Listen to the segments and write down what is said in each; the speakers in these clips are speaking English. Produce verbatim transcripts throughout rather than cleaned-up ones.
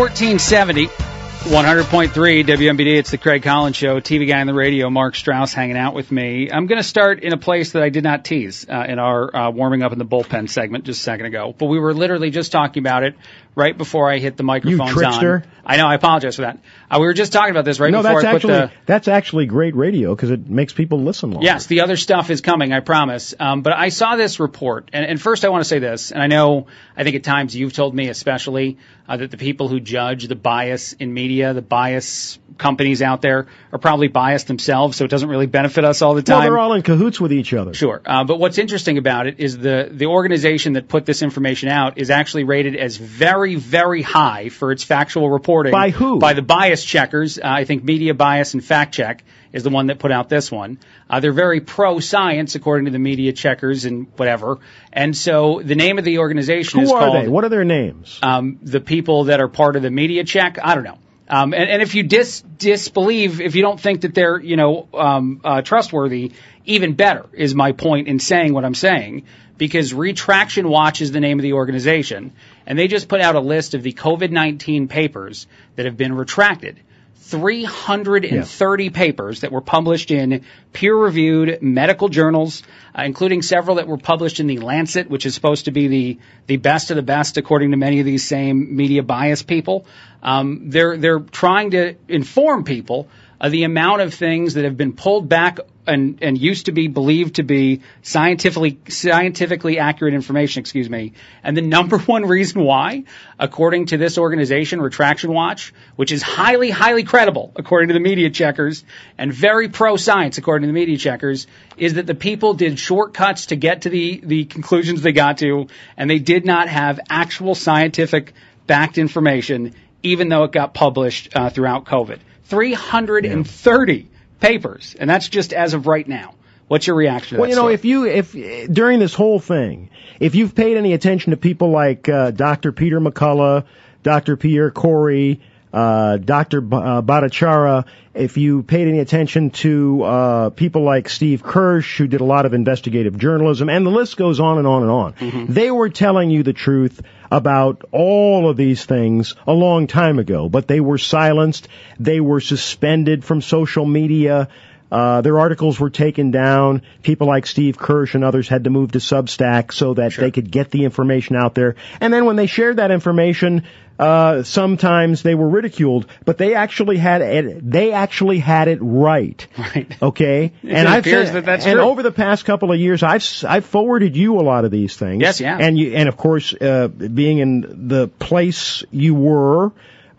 fourteen seventy, one hundred point three W M B D. It's the Craig Collins Show. T V guy on the radio, Mark Strauss, hanging out with me. I'm going to start in a place that I did not tease uh, in our uh, warming up in the bullpen segment just a second ago. But we were literally just talking about it right before I hit the microphones on. You trickster. On. I know. I apologize for that. Uh, we were just talking about this right no, before that's I actually, put the... that's actually great radio because it makes people listen longer. Yes, the other stuff is coming, I promise. Um, but I saw this report. And, and first I want to say this, and I know I think at times you've told me especially uh, that the people who judge the bias in media, the bias companies out there are probably biased themselves, so it doesn't really benefit us all the time. Well, they're all in cahoots with each other. Sure. Uh, but what's interesting about it is the, the organization that put this information out is actually rated as very, very high for its factual reporting. By who? By the bias checkers. Uh, I think Media Bias and Fact Check is the one that put out this one. Uh, they're very pro-science, according to the media checkers and whatever. And so the name of the organization who is called... Who are they? What are their names? Um, the people that are part of the media check? I don't know. Um, and, and if you dis disbelieve, if you don't think that they're, you know, um, uh, trustworthy, even better is my point in saying what I'm saying, because Retraction Watch is the name of the organization, and they just put out a list of the COVID nineteen papers that have been retracted. three hundred thirty yeah. papers that were published in peer-reviewed medical journals, uh, including several that were published in the Lancet, which is supposed to be the the best of the best, according to many of these same media bias people. Um, they're they're trying to inform people of the amount of things that have been pulled back and and used to be believed to be scientifically scientifically accurate information, excuse me. And the number one reason why, according to this organization, Retraction Watch, which is highly, highly credible, according to the media checkers, and very pro-science, according to the media checkers, is that the people did shortcuts to get to the, the conclusions they got to, and they did not have actual scientific-backed information, even though it got published uh, throughout COVID. three hundred thirty yeah. papers, and that's just as of right now. What's your reaction to that? Well, you know, if you, if during this whole thing, if you've paid any attention to people like uh, Doctor Peter McCullough, Doctor Pierre Corey, uh, Doctor B uh, Bhattacharya, if you paid any attention to uh, people like Steve Kirsch, who did a lot of investigative journalism, and the list goes on and on and on, mm-hmm. they were telling you the truth about all of these things a long time ago, but they were silenced. They were suspended from social media. Uh, their articles were taken down. People like Steve Kirsch and others had to move to Substack so that sure. they could get the information out there. And then when they shared that information, uh, sometimes they were ridiculed, but they actually had it, they actually had it right. Right. Okay. It and I've said, that that's and true. Over the past couple of years, I've, I've forwarded you a lot of these things. Yes. Yeah. And you, and of course, uh, being in the place you were,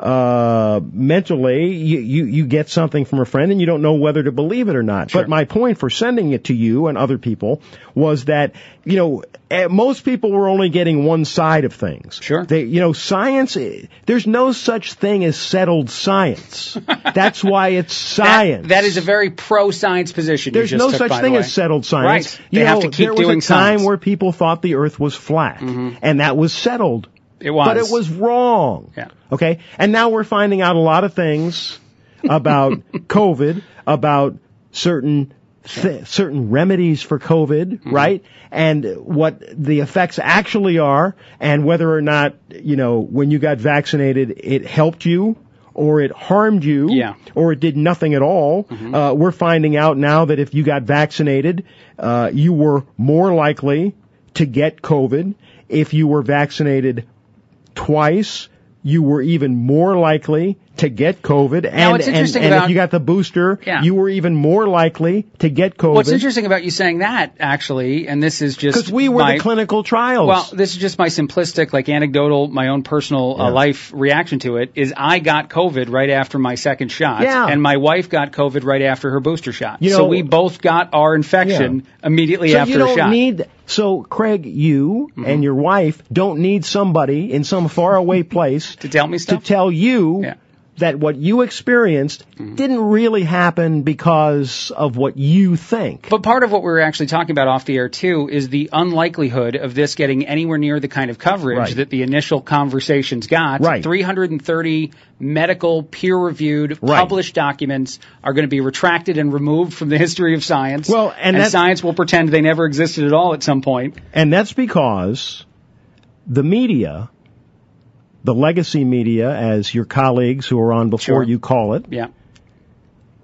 Uh, mentally, you, you, you get something from a friend and you don't know whether to believe it or not. Sure. But my point for sending it to you and other people was that, you know, most people were only getting one side of things. Sure. They, you know, science, there's no such thing as settled science. That's why it's science. That, that is a very pro-science position. There's you just no took, such thing as settled science. Right. You they know, have to keep there doing was a time science. Where people thought the earth was flat mm-hmm. and that was settled. It was. But it was wrong. Yeah. Okay? And now we're finding out a lot of things about COVID, about certain th certain remedies for COVID, mm-hmm. right? And what the effects actually are and whether or not, you know, when you got vaccinated, it helped you or it harmed you yeah. or it did nothing at all. Mm-hmm. Uh, we're finding out now that if you got vaccinated, uh, you were more likely to get COVID. If you were vaccinated twice, you were even more likely to get COVID. And, now, what's interesting and, and about, if you got the booster, yeah. you were even more likely to get COVID. What's interesting about you saying that, actually, and this is just... Because we were my, the clinical trials. Well, this is just my simplistic, like anecdotal, my own personal yeah. uh, life reaction to it, is I got COVID right after my second shot, yeah. and my wife got COVID right after her booster shot. You know, so we both got our infection yeah. immediately so after you don't a shot. Need, so, Craig, you mm-hmm. and your wife don't need somebody in some faraway place to tell me stuff? To tell you... Yeah. that what you experienced didn't really happen because of what you think. But part of what we're actually talking about off the air, too, is the unlikelihood of this getting anywhere near the kind of coverage right. that the initial conversations got. Right. three hundred thirty medical, peer-reviewed, right. published documents are going to be retracted and removed from the history of science. Well, and, and science will pretend they never existed at all at some point. And that's because the media the legacy media, as your colleagues who are on before sure. you call it, yeah.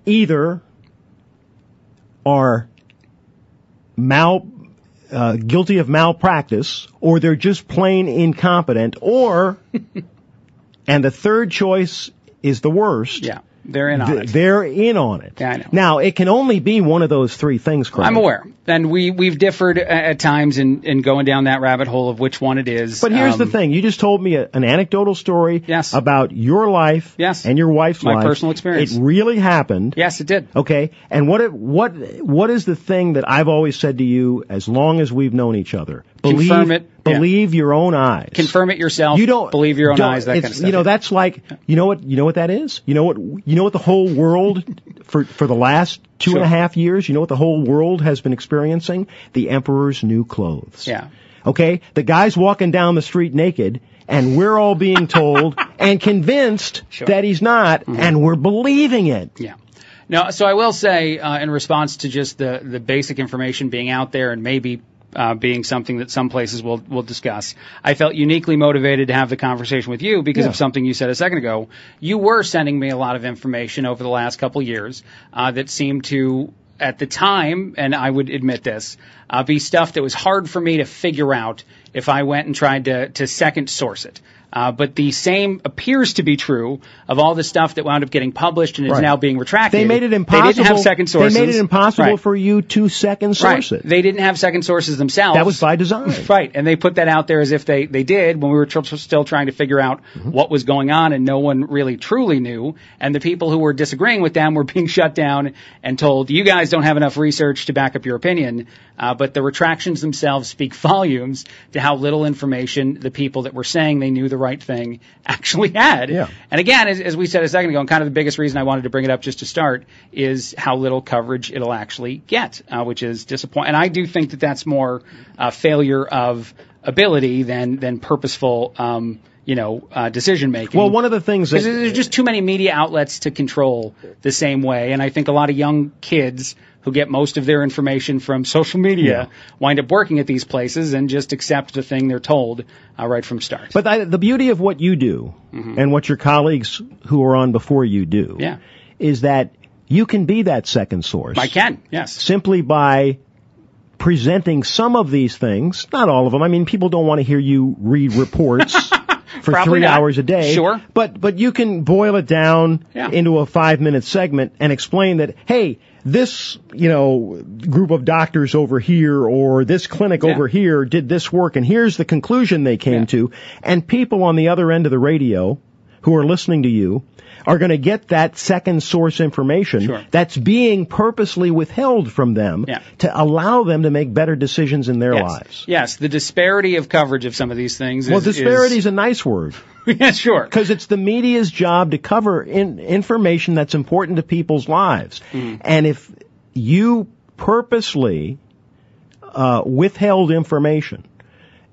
either are mal uh, guilty of malpractice, or they're just plain incompetent, or, and the third choice is the worst. Yeah. They're in on Th- it. They're in on it. Yeah, I know. Now, it can only be one of those three things, Craig. I'm aware. And we, we've differed at times in, in going down that rabbit hole of which one it is. But here's um, the thing. You just told me a, an anecdotal story yes. about your life yes. and your wife's My life. My personal experience. It really happened. Yes, it did. Okay. And what it, what what is the thing that I've always said to you as long as we've known each other? Believe, Confirm it. Believe yeah. your own eyes. Confirm it yourself. You don't believe your own eyes. That kind of stuff. You know, that's like you know what you know what that is. You know what you know what the whole world for for the last two sure. and a half years. You know what the whole world has been experiencing? The emperor's new clothes. Yeah. Okay. The guy's walking down the street naked, and we're all being told and convinced sure. that he's not, mm-hmm. and we're believing it. Yeah. No. So I will say, uh, in response to just the the basic information being out there, and maybe. Uh, being something that some places will will discuss. I felt uniquely motivated to have the conversation with you because yeah. of something you said a second ago. You were sending me a lot of information over the last couple of years uh, that seemed to, at the time, and I would admit this, uh, be stuff that was hard for me to figure out if I went and tried to, to second source it. Uh, but the same appears to be true of all the stuff that wound up getting published and is right. now being retracted. They made it impossible. They didn't have second sources. They made it impossible right. for you to second source right. it. They didn't have second sources themselves. That was by design. Right. And they put that out there as if they, they did when we were tr- still trying to figure out mm-hmm. what was going on, and no one really truly knew. And the people who were disagreeing with them were being shut down and told, you guys don't have enough research to back up your opinion. Uh, but the retractions themselves speak volumes to how little information the people that were saying they knew the right thing actually had. Yeah. And again, as, as we said a second ago, and kind of the biggest reason I wanted to bring it up just to start is how little coverage it'll actually get, uh, which is disappointing. And I do think that that's more a uh, failure of ability than than purposeful um you know, uh, decision-making. Well, one of the things that... There's just too many media outlets to control the same way, and I think a lot of young kids who get most of their information from social media yeah. wind up working at these places and just accept the thing they're told uh, right from start. But the, the beauty of what you do mm-hmm. and what your colleagues who are on before you do yeah. is that you can be that second source. I can, yes. Simply by... presenting some of these things, not all of them. I mean, people don't want to hear you read reports for three not. hours a day. Sure. But but you can boil it down yeah. into a five-minute segment and explain that, hey, this, you know, group of doctors over here or this clinic yeah. over here did this work, and here's the conclusion they came yeah. to. And people on the other end of the radio who are listening to you are going to get that second source information sure. that's being purposely withheld from them yeah. to allow them to make better decisions in their yes. lives. Yes, the disparity of coverage of some of these things. Well, is, disparity is a nice word. Yeah, sure. Because it's the media's job to cover in, information that's important to people's lives. Mm. And if you purposely uh, withheld information,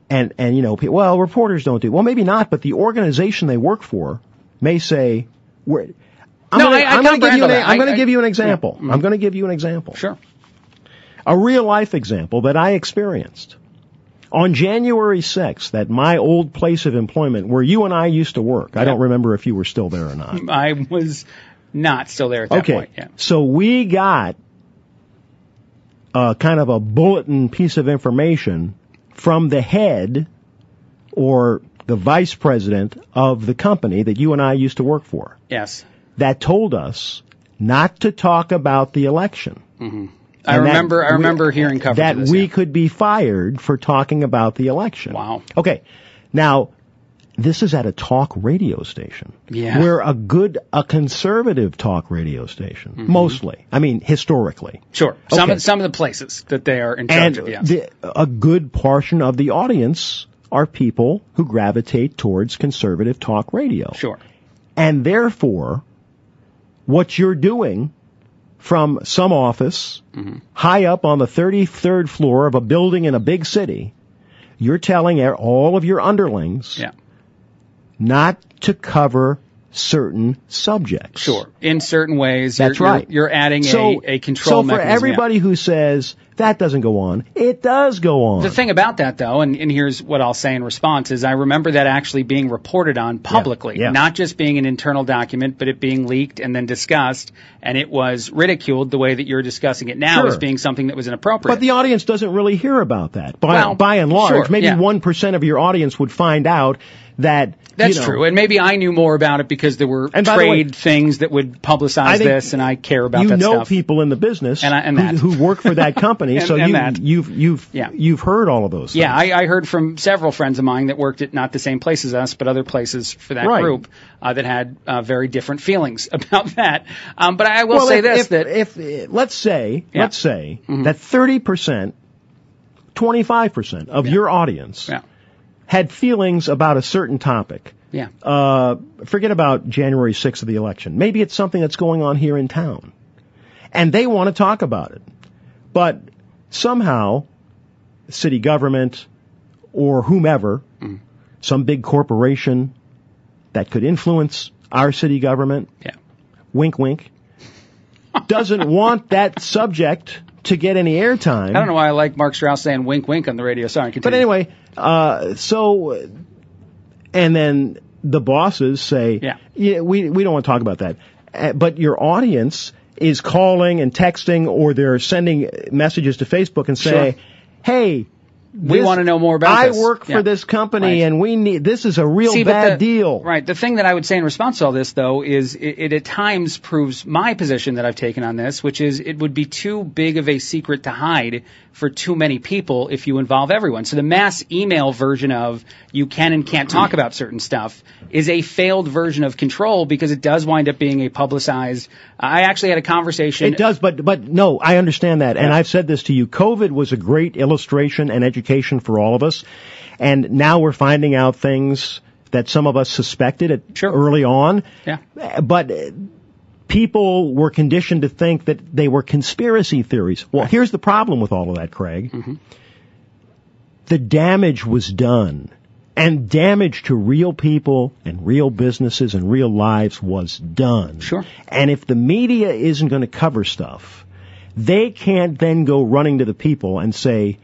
and, and you know, well, reporters don't do well, maybe not, but the organization they work for may say, We're, I'm no, going to give you an example. Yeah. I'm going to give you an example. Sure. A real-life example that I experienced. On January sixth, at my old place of employment, where you and I used to work. Yeah. I don't remember if you were still there or not. I was not still there at that okay. point. Yeah. So we got a kind of a bulletin piece of information from the head or the vice president of the company that you and I used to work for. Yes. That told us not to talk about the election. Mm-hmm. I remember I remember we, hearing coverage that of this, we yeah. could be fired for talking about the election. Wow. Okay. Now, this is at a talk radio station. Yeah. We're a good, a conservative talk radio station, mm-hmm. mostly. I mean, historically. Sure. Okay. Some, some of the places that they are in charge and of, yes. the, a good portion of the audience are people who gravitate towards conservative talk radio. Sure. And therefore, what you're doing from some office mm-hmm. high up on the thirty-third floor of a building in a big city, you're telling all of your underlings yeah. not to cover certain subjects. Sure. In certain ways. That's you're, right. You're, you're adding so, a, a control mechanism. So for mechanism, everybody yeah. who says, That doesn't go on. It does go on. The thing about that, though, and, and here's what I'll say in response, is I remember that actually being reported on publicly, yeah, yeah. not just being an internal document, but it being leaked and then discussed, and it was ridiculed the way that you're discussing it now sure. as being something that was inappropriate. But the audience doesn't really hear about that. By, well, by and large, sure, maybe yeah. one percent of your audience would find out that... That's you know, true, and maybe I knew more about it because there were trade the way, things that would publicize this, and I care about that stuff. You know people in the business and I, and that. Who, who work for that company, and, so and you, that. you've you've yeah. you've heard all of those yeah, things. Yeah, I, I heard from several friends of mine that worked at not the same place as us, but other places for that right. group uh, that had uh, very different feelings about that. Um, but I will well, say if, this: if, that if, if let's say yeah. let's say mm-hmm. that thirty percent, twenty-five percent of yeah. your audience. Yeah. had feelings about a certain topic. Yeah. Uh, forget about January sixth of the election. Maybe it's something that's going on here in town. And they want to talk about it. But somehow, city government or whomever, mm. some big corporation that could influence our city government, yeah. wink, wink, doesn't want that subject to get any airtime. I don't know why I like Mark Strauss saying wink, wink on the radio. Sorry, continue. But anyway... Uh, so, and then the bosses say, yeah. yeah, we, we don't want to talk about that. Uh, but your audience is calling and texting, or they're sending messages to Facebook and say, sure. hey, we this, want to know more about I this. I work yeah. for this company right. and we need, this is a real See, bad the, deal. Right. The thing that I would say in response to all this, though, is it, it at times proves my position that I've taken on this, which is it would be too big of a secret to hide for too many people if you involve everyone. So the mass email version of you can and can't talk about certain stuff is a failed version of control because it does wind up being a publicized. I actually had a conversation. It does, but, but no, I understand that. And yeah. I've said this to you. COVID was a great illustration and education. For all of us, and now we're finding out things that some of us suspected it sure. early on, yeah. but people were conditioned to think that they were conspiracy theories. Well, right. here's the problem with all of that, Craig. Mm-hmm. The damage was done, and damage to real people and real businesses and real lives was done. Sure. And if the media isn't going to cover stuff, they can't then go running to the people and say,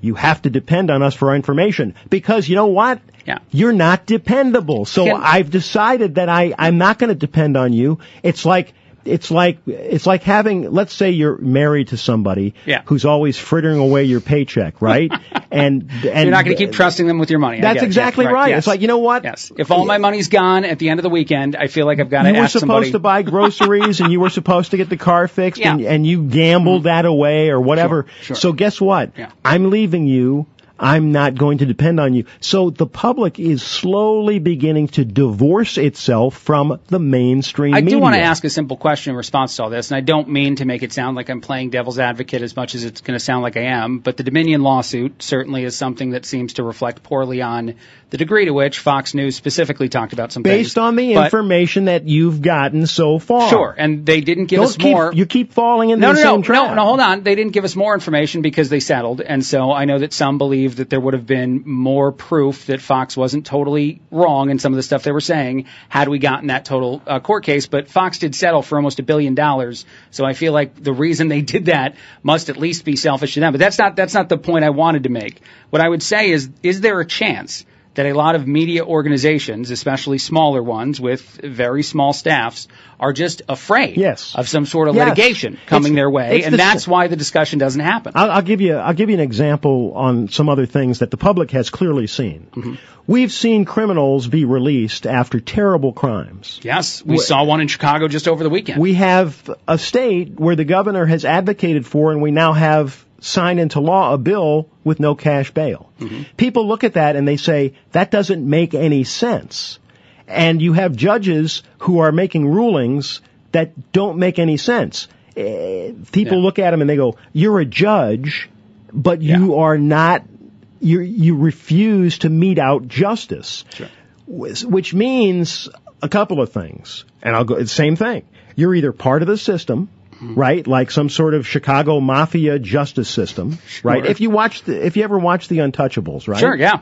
you have to depend on us for our information because you know what? Yeah. You're not dependable. So Can, I've decided that I, I'm not going to depend on you. It's like, it's like, it's like having, let's say you're married to somebody yeah. who's always frittering away your paycheck, right? and, and you're not going to keep trusting them with your money. That's exactly it. right. Yes. It's like, you know what? Yes. If all my money's gone at the end of the weekend, I feel like I've got to ask somebody. You were supposed to buy groceries and you were supposed to get the car fixed yeah. and, and you gambled mm-hmm. that away or whatever. Sure, sure. So guess what? Yeah. I'm leaving you. I'm not going to depend on you. So the public is slowly beginning to divorce itself from the mainstream I media. I do want to ask a simple question in response to all this, and I don't mean to make it sound like I'm playing devil's advocate as much as it's going to sound like I am, but the Dominion lawsuit certainly is something that seems to reflect poorly on the degree to which Fox News specifically talked about some Based things. Based on the information that you've gotten so far. Sure, and they didn't give don't us keep, more. You keep falling in no, the no, same no, trap. No, no, hold on. They didn't give us more information because they settled, and so I know that some believe that there would have been more proof that Fox wasn't totally wrong in some of the stuff they were saying had we gotten that total uh, court case. But Fox did settle for almost a billion dollars. So I feel like the reason they did that must at least be selfish to them. But that's not that's not the point I wanted to make. What I would say is, is there a chance that a lot of media organizations, especially smaller ones with very small staffs, are just afraid yes. of some sort of yes. litigation coming it's, their way, and the, that's why the discussion doesn't happen. I'll, I'll give you I'll give you an example on some other things that the public has clearly seen. Mm-hmm. We've seen criminals be released after terrible crimes. Yes, we, we saw one in Chicago just over the weekend. We have a state where the governor has advocated for, and we now have sign into law a bill with no cash bail. Mm-hmm. People look at that and they say, that doesn't make any sense. And you have judges who are making rulings that don't make any sense. People yeah. look at them and they go, you're a judge, but yeah. you are not, you you refuse to mete out justice. Sure. Which means a couple of things. And I'll go, same thing. You're either part of the system, right, like some sort of Chicago mafia justice system, sure. right? If you watch, the, if you ever watch The Untouchables, right? Sure, yeah.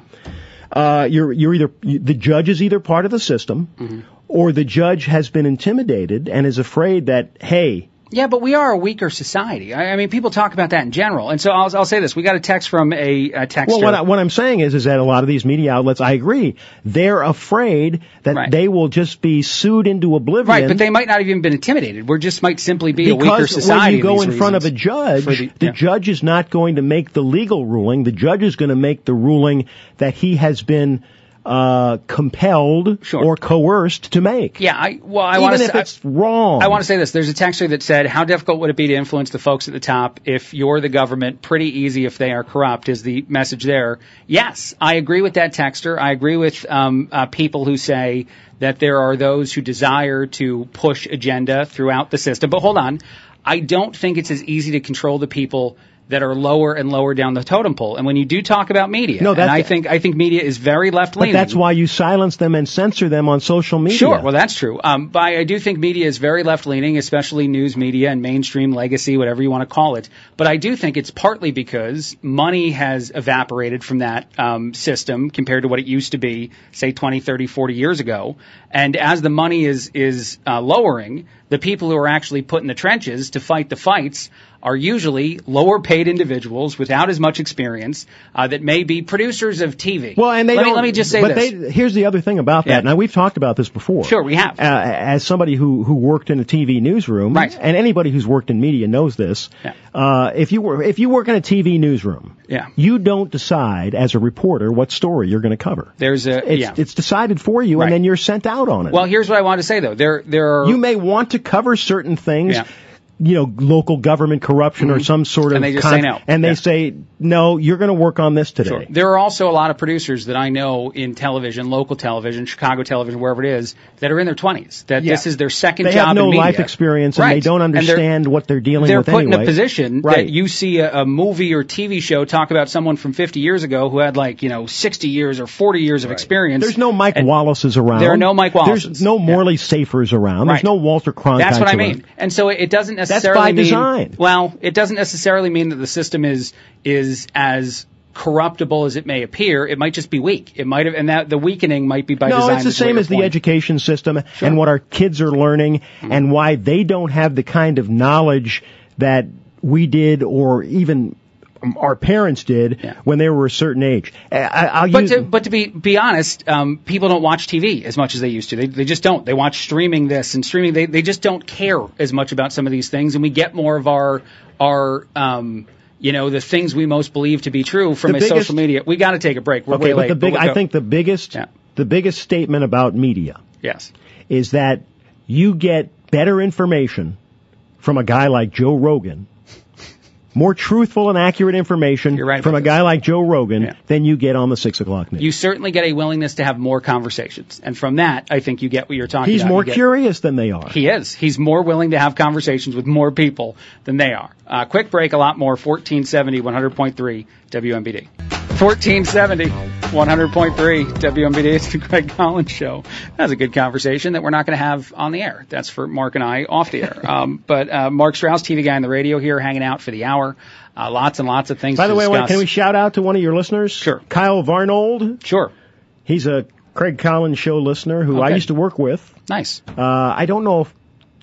Uh, you're you're either you, the judge is either part of the system, mm-hmm. or the judge has been intimidated and is afraid that hey, Yeah, but we are a weaker society. I, I mean, people talk about that in general. And so I'll, I'll say this. We got a text from a, a texter. Well, what, I, what I'm saying is, is that a lot of these media outlets, I agree, they're afraid that right. they will just be sued into oblivion. Right, but they might not have even been intimidated. We just might simply be because a weaker society. Because when you go in reasons. front of a judge, the, the yeah. judge is not going to make the legal ruling. The judge is going to make the ruling that he has been Uh, compelled sure. or coerced to make. Yeah, I, well, I want to say it's wrong. I want to say this. There's a texter that said, "How difficult would it be to influence the folks at the top if you're the government? Pretty easy if they are corrupt." Is the message there? Yes, I agree with that texter. I agree with um, uh, people who say that there are those who desire to push agenda throughout the system. But hold on, I don't think it's as easy to control the people that are lower and lower down the totem pole. And when you do talk about media, no, and I think I think media is very left-leaning. But that's why you silence them and censor them on social media. Sure, well, that's true. Um, but I do think media is very left-leaning, especially news media and mainstream legacy, whatever you want to call it. But I do think it's partly because money has evaporated from that um, system compared to what it used to be, say, twenty, thirty, forty years ago. And as the money is, is uh, lowering, the people who are actually put in the trenches to fight the fights are usually lower-paid individuals without as much experience uh, that may be producers of T V. Well, and they let, don't, me, let me just say but this. They, here's the other thing about that. Yeah. Now, we've talked about this before. Sure, we have. Uh, as somebody who, who worked in a T V newsroom, right. and anybody who's worked in media knows this, yeah. uh, if you were, if you work in a T V newsroom, yeah. you don't decide as a reporter what story you're going to cover. There's a, it's, yeah. it's decided for you, right. and then you're sent out on it. Well, here's what I want to say, though. There, there are, you may want to cover certain things. Yeah. You know, local government corruption mm-hmm. or some sort of... And they just con- say no. And they yeah. say, no, you're going to work on this today. Sure. There are also a lot of producers that I know in television, local television, Chicago television, wherever it is, that are in their twenties, that yeah. this is their second they job in media. They have no life experience right. and they don't understand they're, what they're dealing they're with anyway. They're put in a position right. that you see a, a movie or T V show talk about someone from fifty years ago who had like, you know, sixty years or forty years right. of experience. There's no Mike Wallace's around. There are no Mike Wallace's. There's no Morley yeah. Safer's around. Right. There's no Walter Cronkite's That's what I mean. Around. And so it, it doesn't necessarily... That's by design. Mean, well, it doesn't necessarily mean that the system is is as corruptible as it may appear. It might just be weak. It might have, and that the weakening might be by no, design. No, it's the same as the education system sure. and what our kids are learning mm-hmm. and why they don't have the kind of knowledge that we did or even our parents did yeah. when they were a certain age. I, I'll but, use, to, but to be be honest, um, people don't watch T V as much as they used to. They they just don't. They watch streaming this and streaming. They they just don't care as much about some of these things, and we get more of our our um, you know, the things we most believe to be true from a biggest, social media. We got to take a break. We're okay, way but late. The big, but we'll I think the biggest yeah. the biggest statement about media yes. is that you get better information from a guy like Joe Rogan. More truthful and accurate information right from a guy this. like Joe Rogan yeah. than you get on the six o'clock news. You certainly get a willingness to have more conversations. And from that, I think you get what you're talking He's about. He's more curious than they are. He is. He's more willing to have conversations with more people than they are. Uh, quick break, a lot more. fourteen seventy, one hundred point three W M B D. fourteen seventy, one hundred point three W M B D. It's the Craig Collins Show. That was a good conversation that we're not going to have on the air. That's for Mark and I off the air. Um, but uh, Mark Strauss, T V guy on the radio here, hanging out for the hour. Uh, lots and lots of things to discuss. By the way, can we shout out to one of your listeners? Sure. Kyle Varnold. Sure. He's a Craig Collins Show listener who okay. I used to work with. Nice. Uh, I don't know if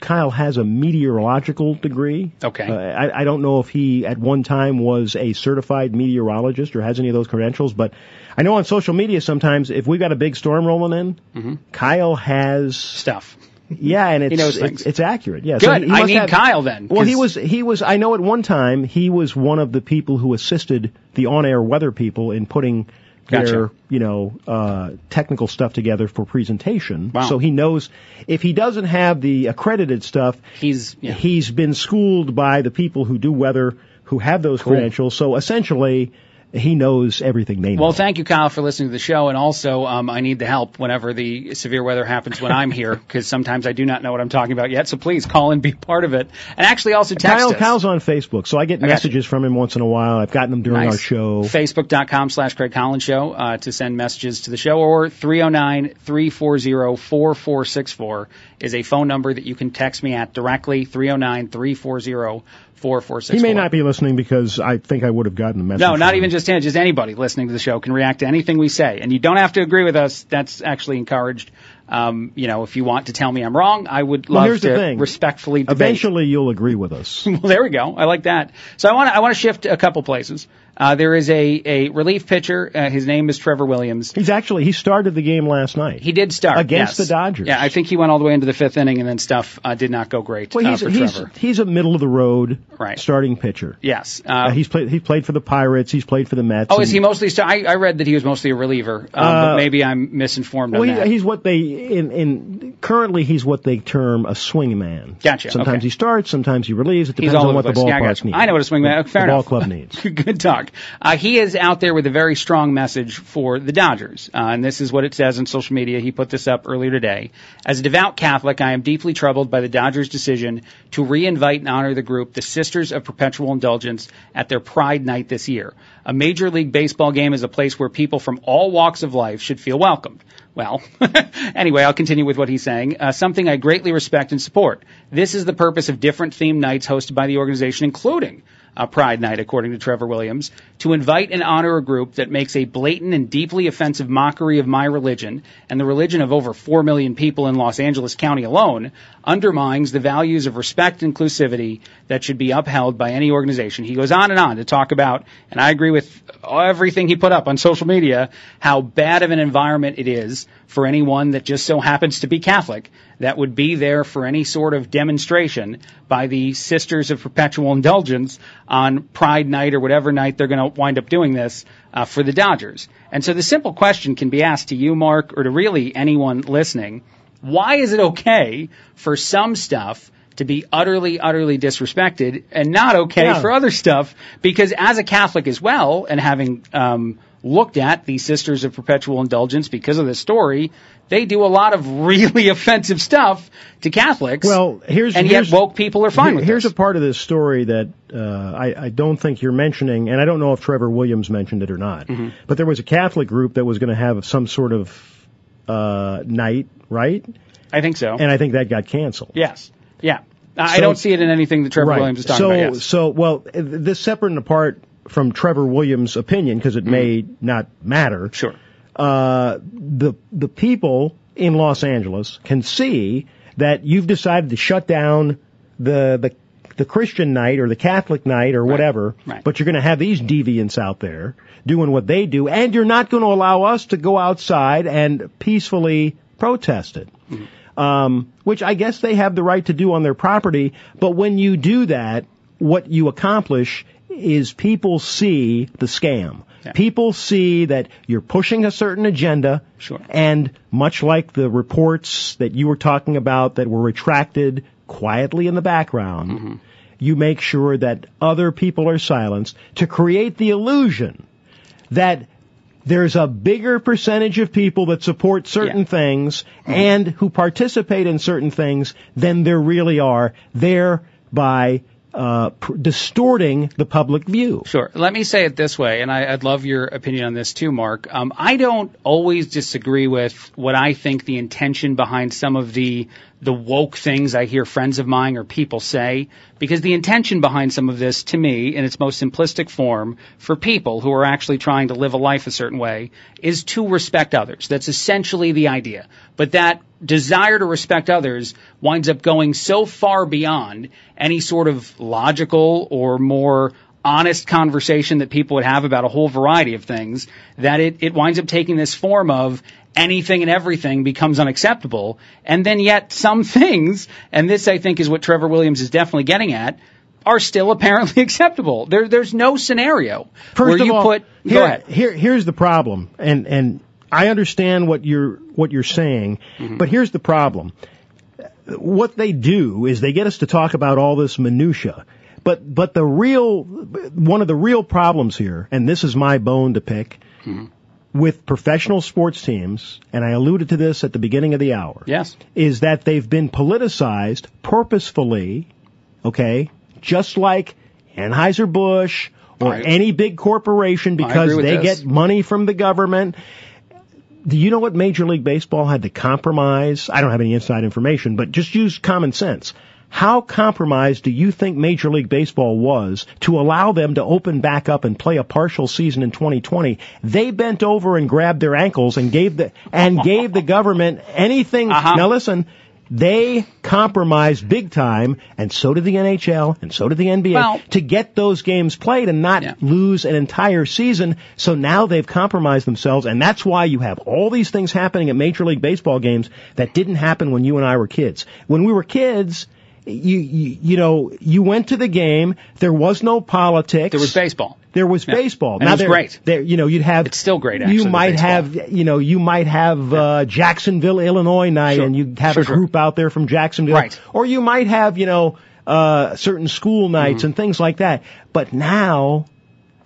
Kyle has a meteorological degree. Okay. Uh, I, I don't know if he at one time was a certified meteorologist or has any of those credentials, but I know on social media sometimes if we've got a big storm rolling in, mm-hmm. Kyle has stuff. Yeah, and it's he knows it's, it's accurate. Yeah, good. So he, he I need have, Kyle then. Well, he was he was. I know at one time he was one of the people who assisted the on-air weather people in putting Gotcha. their, you know, uh, technical stuff together for presentation. Wow. So he knows if he doesn't have the accredited stuff, he's yeah. he's been schooled by the people who do weather who have those cool. credentials. So essentially, he knows everything they know. Well, thank you, Kyle, for listening to the show. And also, um, I need the help whenever the severe weather happens when I'm here, because sometimes I do not know what I'm talking about yet. So please call and be part of it. And actually also text Kyle, us. Kyle's on Facebook, so I get messages I from him once in a while. I've gotten them during nice. our show. Facebook.com slash Craig Collins Show uh, to send messages to the show. Or three oh nine, three four oh, four four six four is a phone number that you can text me at directly, three oh nine, three four oh, four four six four. Four, four, six, he may four. not be listening because I think I would have gotten a message. No, not even just him. Just anybody listening to the show can react to anything we say. And you don't have to agree with us. That's actually encouraged. Um, you know, if you want to tell me I'm wrong, I would love well, here's to the thing. respectfully debate. Eventually, you'll agree with us. Well, there we go. I like that. So I want to I want to shift a couple places. Uh, there is a, a relief pitcher. Uh, his name is Trevor Williams. He's actually he started the game last night. He did start against yes. the Dodgers. Yeah, I think he went all the way into the fifth inning, and then stuff uh, did not go great. Well, he's uh, for he's, Trevor. he's a middle of the road right. starting pitcher. Yes, um, uh, he's played he played for the Pirates. He's played for the Mets. Oh, is he mostly? St- I I read that he was mostly a reliever, um, uh, but maybe I'm misinformed. Well, on that. He, he's what they. In, in currently, he's what they term a swingman. Gotcha. Sometimes okay. he starts, sometimes he relieves. It depends on what the ballpark yeah, needs. I know what a swingman. Fair the enough. The ball club needs. Good talk. Uh, he is out there with a very strong message for the Dodgers, uh, and this is what it says on social media. He put this up earlier today. As a devout Catholic, I am deeply troubled by the Dodgers' decision to reinvite and honor the group, the Sisters of Perpetual Indulgence, at their Pride Night this year. A Major League Baseball game is a place where people from all walks of life should feel welcomed. Well, anyway, I'll continue with what he's saying. Uh, something I greatly respect and support. This is the purpose of different themed nights hosted by the organization, including uh, Pride Night, according to Trevor Williams, to invite and honor a group that makes a blatant and deeply offensive mockery of my religion and the religion of over four million people in Los Angeles County alone, undermines the values of respect and inclusivity that should be upheld by any organization. He goes on and on to talk about, and I agree with everything he put up on social media, how bad of an environment it is for anyone that just so happens to be Catholic that would be there for any sort of demonstration by the Sisters of Perpetual Indulgence on Pride Night or whatever night they're going to wind up doing this uh, for the Dodgers. And so the simple question can be asked to you, Mark, or to really anyone listening. Why is it okay for some stuff to be utterly, utterly disrespected and not okay yeah. for other stuff? Because as a Catholic as well, and having um looked at the Sisters of Perpetual Indulgence because of this story, they do a lot of really offensive stuff to Catholics. Well, here's and here's, yet woke people are fine here, with it. Here's this. a part of this story that uh, I, I don't think you're mentioning, and I don't know if Trevor Williams mentioned it or not. Mm-hmm. But there was a Catholic group that was going to have some sort of uh, night, right? I think so. And I think that got canceled. Yes. Yeah. I, so, I don't see it in anything that Trevor right. Williams is talking so, about. Yes. So, well, this separate and apart from Trevor Williams' opinion, because it may mm. not matter, sure. Uh, the the people in Los Angeles can see that you've decided to shut down the the, the Christian night or the Catholic night or right. whatever, right. but you're going to have these deviants out there doing what they do, and you're not going to allow us to go outside and peacefully protest it, mm. um, which I guess they have the right to do on their property, but when you do that, what you accomplish is people see the scam. Yeah. People see that you're pushing a certain agenda, sure. and much like the reports that you were talking about that were retracted quietly in the background, mm-hmm. you make sure that other people are silenced to create the illusion that there's a bigger percentage of people that support certain yeah. things mm-hmm. and who participate in certain things than there really are, thereby Uh, pr- distorting the public view. Sure. Let me say it this way, and I, I'd love your opinion on this too, Mark. Um, I don't always disagree with what I think the intention behind some of the the woke things I hear friends of mine or people say, because the intention behind some of this, to me, in its most simplistic form, for people who are actually trying to live a life a certain way, is to respect others. That's essentially the idea. But that desire to respect others winds up going so far beyond any sort of logical or more honest conversation that people would have about a whole variety of things that it, it winds up taking this form of anything and everything becomes unacceptable. And then yet some things, and this I think is what Trevor Williams is definitely getting at, are still apparently acceptable. There, there's no scenario First where you all, put, here, go ahead. Here, here's the problem, and, and, I understand what you're what you're saying, mm-hmm. but here's the problem. What they do is they get us to talk about all this minutia, but but the real one of the real problems here, and this is my bone to pick, mm-hmm. with professional sports teams, and I alluded to this at the beginning of the hour, yes. is that they've been politicized purposefully, okay, just like Anheuser-Busch or I, any big corporation, because they this. get money from the government. Do you know what Major League Baseball had to compromise? I don't have any inside information, but just use common sense. How compromised do you think Major League Baseball was to allow them to open back up and play a partial season in twenty twenty? They bent over and grabbed their ankles and gave the and gave the government anything. Uh-huh. Now listen, they compromised big time, and so did the N H L, and so did the N B A, well, to get those games played and not yeah. lose an entire season. So now they've compromised themselves, and that's why you have all these things happening at Major League Baseball games that didn't happen when you and I were kids. When we were kids, You, you you know, you went to the game. There was no politics. There was baseball. There was yeah. baseball. And now it was there, great. There, you know, you'd have. It's still great. Actually, you might have, you know, you might have yeah. uh, Jacksonville, Illinois night, sure. and you have sure, a group sure. out there from Jacksonville, right? Or you might have, you know, uh, certain school nights mm-hmm. and things like that. But now,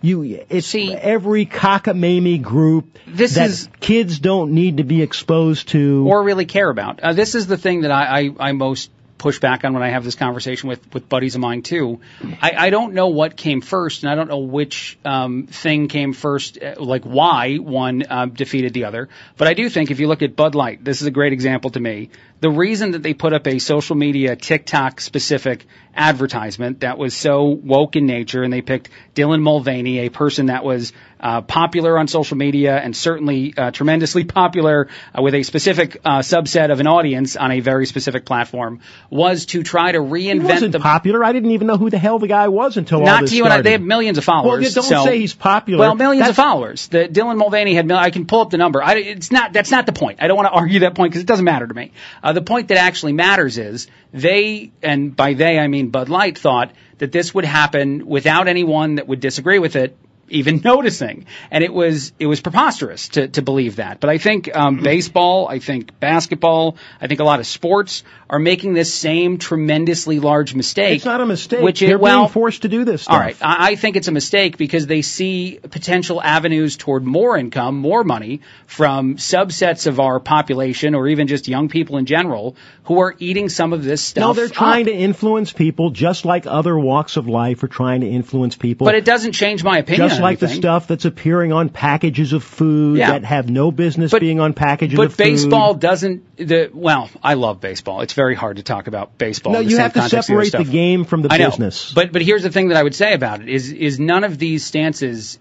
you it's See, every cockamamie group this that is, kids don't need to be exposed to or really care about. Uh, this is the thing that I I, I most. push back on when I have this conversation with, with buddies of mine, too. I, I don't know what came first, and I don't know which um, thing came first, like why one uh, defeated the other. But I do think if you look at Bud Light, this is a great example to me. The reason that they put up a social media TikTok-specific advertisement that was so woke in nature, and they picked Dylan Mulvaney, a person that was uh, popular on social media and certainly uh, tremendously popular uh, with a specific uh, subset of an audience on a very specific platform, was to try to reinvent. He wasn't the popular. I didn't even know who the hell the guy was until all this started. Not T one. They have millions of followers. Well, you don't so, say he's popular. Well, millions that's, of followers. The Dylan Mulvaney had. Mil- I can pull up the number. I, it's not. That's not the point. I don't want to argue that point because it doesn't matter to me. Uh, the point that actually matters is they, and by they I mean Bud Light, thought that this would happen without anyone that would disagree with it even noticing, and it was it was preposterous to, to believe that. But I think um, baseball, I think basketball, I think a lot of sports are making this same tremendously large mistake. It's not a mistake. Which They're is, well, being forced to do this stuff. All right, I, I think it's a mistake because they see potential avenues toward more income, more money from subsets of our population, or even just young people in general, who are eating some of this stuff. No, they're trying up. to influence people, just like other walks of life are trying to influence people. But it doesn't change my opinion. Just Just like anything. The stuff that's appearing on packages of food yeah. that have no business but, being on packages of food. But baseball doesn't. The, well, I love baseball. It's very hard to talk about baseball. No, in the you same have to separate the, the game from the I business. Know. But but here's the thing that I would say about it is is none of these stances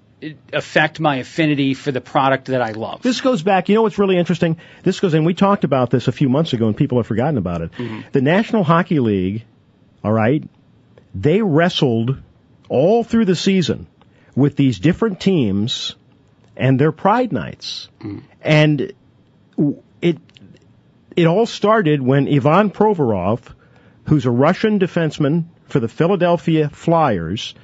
affect my affinity for the product that I love. This goes back. You know what's really interesting? This goes, and we talked about this a few months ago, and people have forgotten about it. Mm-hmm. The National Hockey League, all right, they wrestled all through the season with these different teams and their pride nights. Mm. And it it all started when Ivan Provorov, who's a Russian defenseman for the Philadelphia Flyers,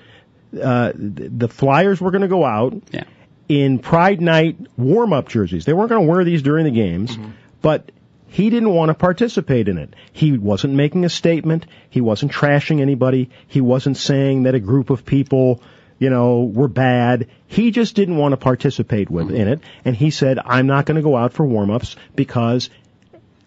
uh, the Flyers were going to go out yeah. in pride night warm-up jerseys. They weren't going to wear these during the games, mm-hmm. but he didn't want to participate in it. He wasn't making a statement. He wasn't trashing anybody. He wasn't saying that a group of people, you know, we're bad. He just didn't want to participate with, mm-hmm. in it. And he said, I'm not going to go out for warm-ups because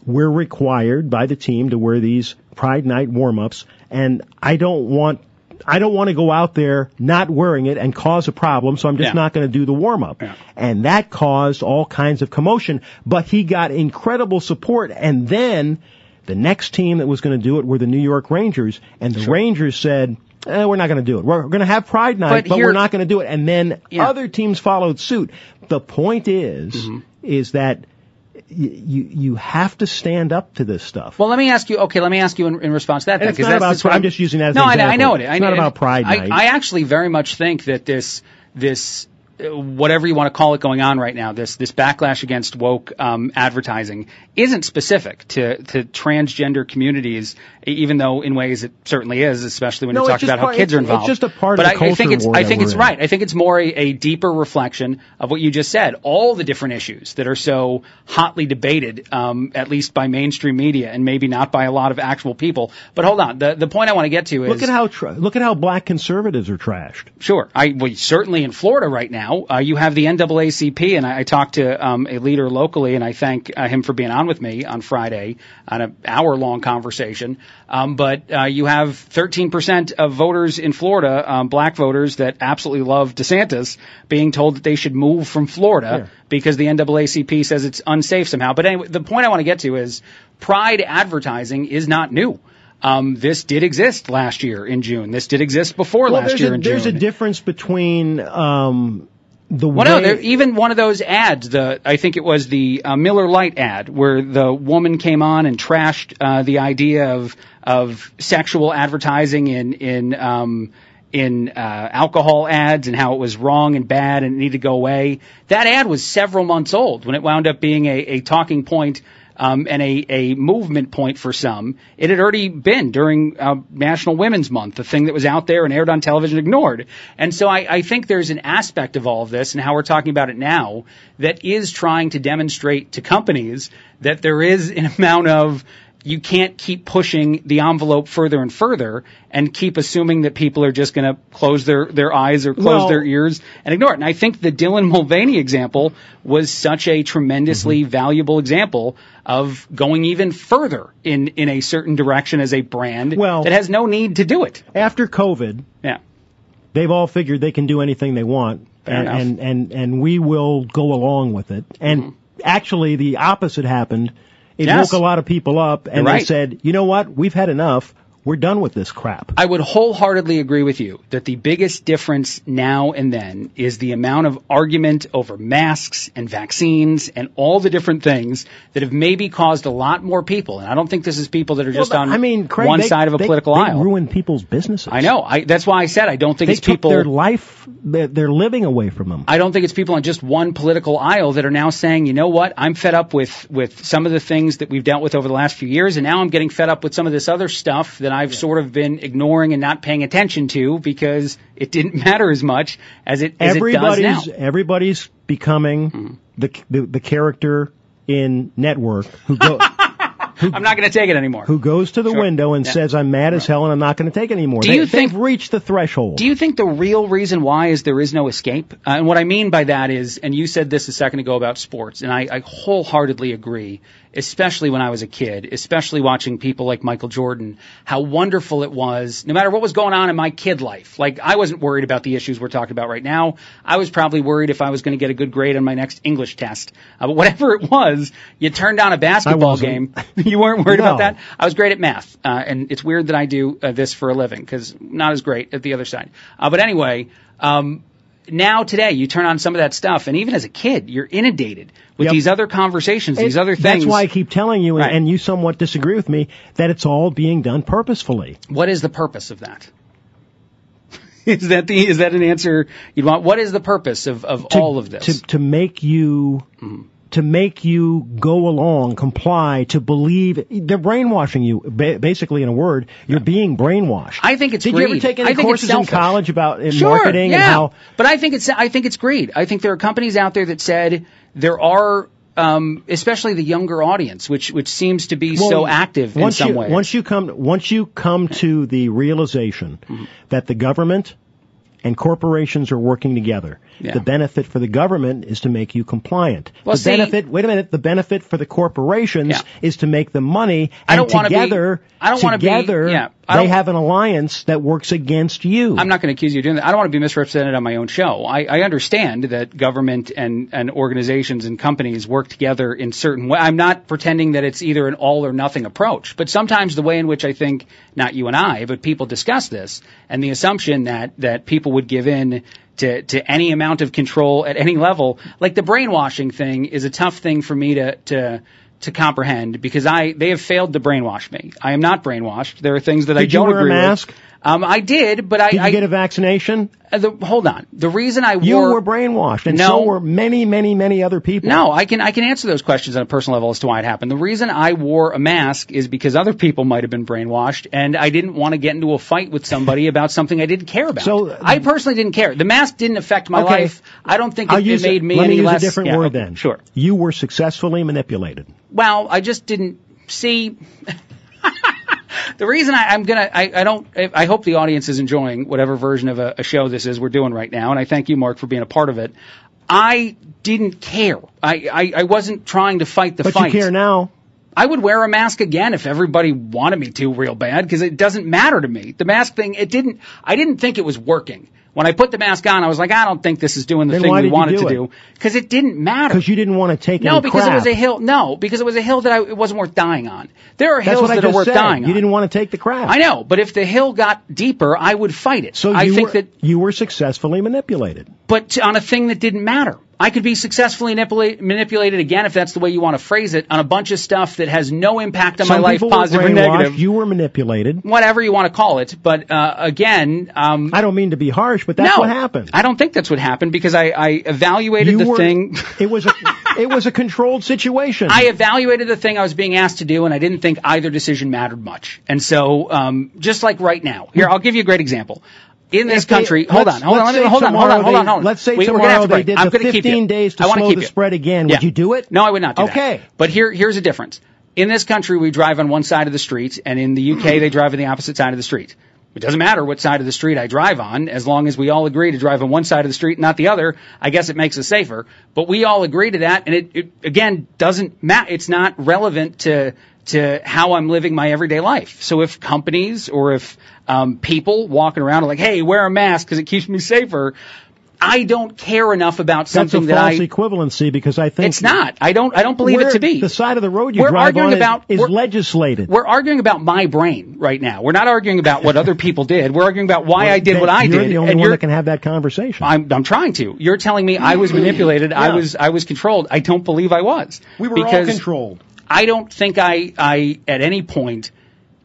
we're required by the team to wear these Pride Night warm-ups. And I don't want I don't want to go out there not wearing it and cause a problem, so I'm just yeah. not going to do the warm-up. Yeah. And that caused all kinds of commotion. But he got incredible support. And then the next team that was going to do it were the New York Rangers. And the sure. Rangers said, Eh, we're not going to do it. We're going to have Pride Night, but, but here, we're not going to do it. And then yeah. other teams followed suit. The point is, mm-hmm. is that y- you you have to stand up to this stuff. Well, let me ask you. Okay, let me ask you in, in response to that. Because that's about, I'm, I'm just using that as no, an example. No, I know it. It's I, not I, about Pride I, Night. I actually very much think that this this. whatever you want to call it going on right now, this this backlash against woke um, advertising isn't specific to, to transgender communities, even though in ways it certainly is, especially when no, you talk about part, how kids are involved. It's just a part but of the I, culture I think it's, war I think it's in. right. I think it's more a, a deeper reflection of what you just said. All the different issues that are so hotly debated, um, at least by mainstream media and maybe not by a lot of actual people. But hold on, the the point I want to get to is look at how tra- look at how black conservatives are trashed. Sure, I well certainly in Florida right now. Uh, you have the N double A C P, and I, I talked to um, a leader locally, and I thank uh, him for being on with me on Friday on an hour-long conversation. Um, but uh, you have thirteen percent of voters in Florida, um, black voters, that absolutely love DeSantis, being told that they should move from Florida yeah. because the N double A C P says it's unsafe somehow. But anyway, the point I want to get to is pride advertising is not new. Um, this did exist last year in June. This did exist before well, last year a, in there's June. There's a difference between um, the well, way... Well, no, even one of those ads, the I think it was the uh, Miller Lite ad, where the woman came on and trashed uh, the idea of of sexual advertising in... in um, in uh, alcohol ads and how it was wrong and bad and it needed to go away. That ad was several months old when it wound up being a, a talking point um, and a, a movement point for some. It had already been during uh, National Women's Month, the thing that was out there and aired on television ignored. And so I, I think there's an aspect of all of this and how we're talking about it now that is trying to demonstrate to companies that there is an amount of you can't keep pushing the envelope further and further and keep assuming that people are just going to close their, their eyes or close well, their ears and ignore it. And I think the Dylan Mulvaney example was such a tremendously mm-hmm. valuable example of going even further in, in a certain direction as a brand well, that has no need to do it. After COVID, yeah, they've all figured they can do anything they want, and, and, and, and we will go along with it. And mm-hmm. actually the opposite happened. It yes. woke a lot of people up, and right. they said, you know what, we've had enough. We're done with this crap. I would wholeheartedly agree with you that the biggest difference now and then is the amount of argument over masks and vaccines and all the different things that have maybe caused a lot more people. And I don't think this is people that are just well, on I mean, Craig, one they, side of a they, political they aisle. They ruin people's businesses. I know. I, that's why I said I don't think they it's took people. Their life, they're, they're living away from them. I don't think it's people on just one political aisle that are now saying, you know what, I'm fed up with, with some of the things that we've dealt with over the last few years, and now I'm getting fed up with some of this other stuff that I've yeah. sort of been ignoring and not paying attention to because it didn't matter as much as it, as it does now. Everybody's becoming mm. the, the the character in Network who go, who, I'm not going to take it anymore. Who goes to the sure. window and yeah. says, I'm mad as hell and I'm not going to take it anymore. Do they, you think, they've reached the threshold. Do you think the real reason why is there is no escape? Uh, and what I mean by that is, and you said this a second ago about sports, and I, I wholeheartedly agree, especially when I was a kid, especially watching people like Michael Jordan, how wonderful it was, no matter what was going on in my kid life. Like, I wasn't worried about the issues we're talking about right now. I was probably worried if I was going to get a good grade on my next English test. Uh, but whatever it was, you turned on a basketball game. You weren't worried no. about that? I was great at math. Uh, and it's weird that I do uh, this for a living, because not as great at the other side. Uh, but anyway, um now today you turn on some of that stuff, and even as a kid, you're inundated with yep. these other conversations, it, these other things. That's why I keep telling you, and, right. and you somewhat disagree with me, that it's all being done purposefully. What is the purpose of that? Is that the is that an answer you'd want? What is the purpose of, of to, all of this? To, to make you mm. to make you go along, comply, to believe. They're brainwashing you, ba- basically, in a word. You're yeah. being brainwashed. I think it's Did greed. Did you ever take any I courses in college about in sure, marketing yeah. and how? But I think it's I think it's greed. I think there are companies out there that said there are, um, especially the younger audience, which which seems to be well, so active in some you, ways. Once you come once you come to the realization mm-hmm. that the government and corporations are working together. Yeah. The benefit for the government is to make you compliant. Well, the see, benefit, wait a minute, the benefit for the corporations yeah. is to make them money, and I don't together, be, I don't together be, yeah, I don't, they have an alliance that works against you. I'm not going to accuse you of doing that. I don't want to be misrepresented on my own show. I, I understand that government and, and organizations and companies work together in certain ways. I'm not pretending that it's either an all-or-nothing approach, but sometimes the way in which I think, not you and I, but people discuss this, and the assumption that, that people would give in to, to any amount of control at any level. Like the brainwashing thing is a tough thing for me to, to, to comprehend because I, they have failed to brainwash me. I am not brainwashed. There are things that did I don't agree with. Did you wear a mask? With. Um, I did, but I... Did you I, get a vaccination? Uh, the, hold on. The reason I wore... You were brainwashed, and no, so were many, many, many other people. No, I can I can answer those questions on a personal level as to why it happened. The reason I wore a mask is because other people might have been brainwashed, and I didn't want to get into a fight with somebody about something I didn't care about. So uh, I personally didn't care. The mask didn't affect my okay. life. I don't think it, it made me any less... Let me use a different yeah, word then. Sure. You were successfully manipulated. Well, I just didn't see... The reason I, I'm gonna, I, I don't, I hope the audience is enjoying whatever version of a, a show this is we're doing right now, and I thank you, Mark, for being a part of it. I didn't care. I, I, I wasn't trying to fight the but fight. But you care now. I would wear a mask again if everybody wanted me to real bad, because it doesn't matter to me. The mask thing, it didn't, I didn't think it was working. When I put the mask on, I was like, I don't think this is doing the then thing we wanted do to it? do. Because it didn't matter. Because you didn't want to take no, any because crap. It was a hill. No, because it was a hill that I, it wasn't worth dying on. There are That's hills that are worth said. dying on. You didn't want to take the crap. I know, but if the hill got deeper, I would fight it. So I you think were, that you were successfully manipulated. But on a thing that didn't matter. I could be successfully manipulate, manipulated again, if that's the way you want to phrase it, on a bunch of stuff that has no impact on Some my life, positive or negative. You were manipulated. Whatever you want to call it. But uh, again... Um, I don't mean to be harsh, but that's no, what happened. I don't think that's what happened, because I, I evaluated you the were, thing... It was, a, it was a controlled situation. I evaluated the thing I was being asked to do, and I didn't think either decision mattered much. And so, um, just like right now. Here, I'll give you a great example. In this they, country, hold on, hold on, hold on, hold on, hold on, hold on. Let's say we, tomorrow they did I'm the fifteen days to slow the spread again. Would yeah. you do it? No, I would not do okay. that. Okay. But here, here's the difference. In this country, we drive on one side of the street, and in the U K, they drive on the opposite side of the street. It doesn't matter what side of the street I drive on, as long as we all agree to drive on one side of the street, not the other. I guess it makes us safer. But we all agree to that, and it, it again, doesn't matter. It's not relevant to... to how I'm living my everyday life. So if companies or if um, people walking around are like, hey, wear a mask because it keeps me safer, I don't care enough about something that I... That's a false equivalency, because I think... It's not. I don't I don't believe it to be. The side of the road you we're drive arguing on about, is, is we're, legislated. We're arguing about my brain right now. We're not arguing about what other people did. We're arguing about why well, I did what I you're did. You're the only and one that can have that conversation. I'm, I'm trying to. You're telling me I was manipulated. yeah. I was I was controlled. I don't believe I was. We were all controlled. I don't think I, I, at any point,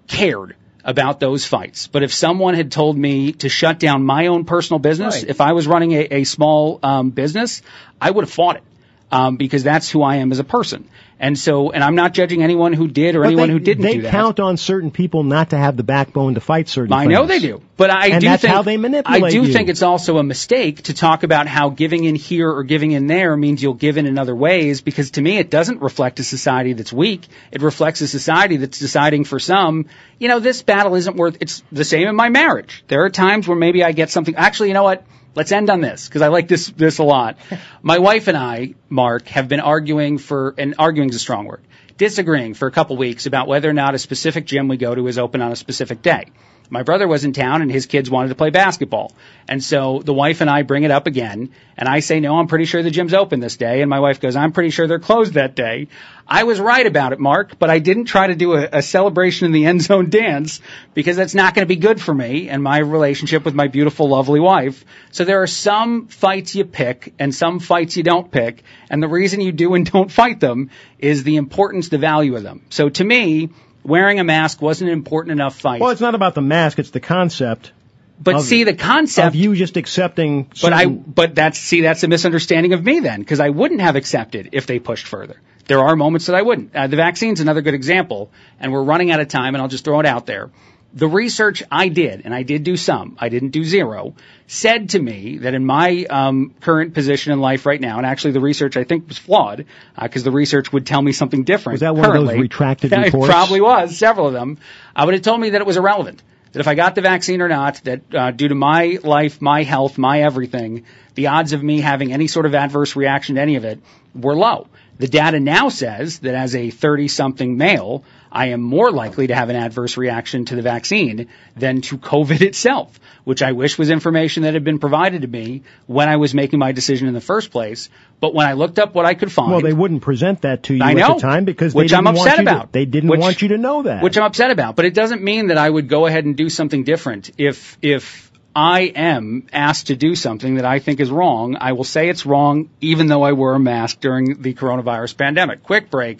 cared about those fights. But if someone had told me to shut down my own personal business, right. if I was running a, a small um, business, I would have fought it, um, because that's who I am as a person. And so, and I'm not judging anyone who did or but anyone they, who didn't do that. They count on certain people not to have the backbone to fight certain I things. I know they do. But I and do that's think, how they manipulate I do you. think it's also a mistake to talk about how giving in here or giving in there means you'll give in in other ways, because to me it doesn't reflect a society that's weak. It reflects a society that's deciding for some, you know, this battle isn't worth, it's the same in my marriage. There are times where maybe I get something, actually, you know what? Let's end on this, because I like this this a lot. My wife and I, Mark, have been arguing for, and arguing is a strong word, disagreeing for a couple weeks about whether or not a specific gym we go to is open on a specific day. My brother was in town, and his kids wanted to play basketball. And so the wife and I bring it up again, and I say, no, I'm pretty sure the gym's open this day. And my wife goes, I'm pretty sure they're closed that day. I was right about it, Mark, but I didn't try to do a, a celebration in the end zone dance, because that's not going to be good for me and my relationship with my beautiful, lovely wife. So there are some fights you pick and some fights you don't pick, and the reason you do and don't fight them is the importance, the value of them. So to me, wearing a mask wasn't an important enough fight. Well, it's not about the mask, it's the concept. But of, see, the concept of you just accepting. But I, but that's see, that's a misunderstanding of me then, because I wouldn't have accepted if they pushed further. There are moments that I wouldn't. Uh, the vaccine's another good example, and we're running out of time, and I'll just throw it out there. The research I did, and I did do some, I didn't do zero, said to me that in my um, current position in life right now, and actually the research I think was flawed, because uh, the research would tell me something different. Was that one currently, of those retracted reports? It probably was, several of them. Uh, but it told me that it was irrelevant. That if I got the vaccine or not, that uh, due to my life, my health, my everything, the odds of me having any sort of adverse reaction to any of it were low. The data now says that as a thirty-something male, I am more likely to have an adverse reaction to the vaccine than to COVID itself, which I wish was information that had been provided to me when I was making my decision in the first place. But when I looked up what I could find... Well, they wouldn't present that to you I know, at the time because they which didn't, I'm upset want, you about, to, they didn't which, want you to know that. Which I'm upset about. But it doesn't mean that I would go ahead and do something different. If if I am asked to do something that I think is wrong, I will say it's wrong even though I wore a mask during the coronavirus pandemic. Quick break.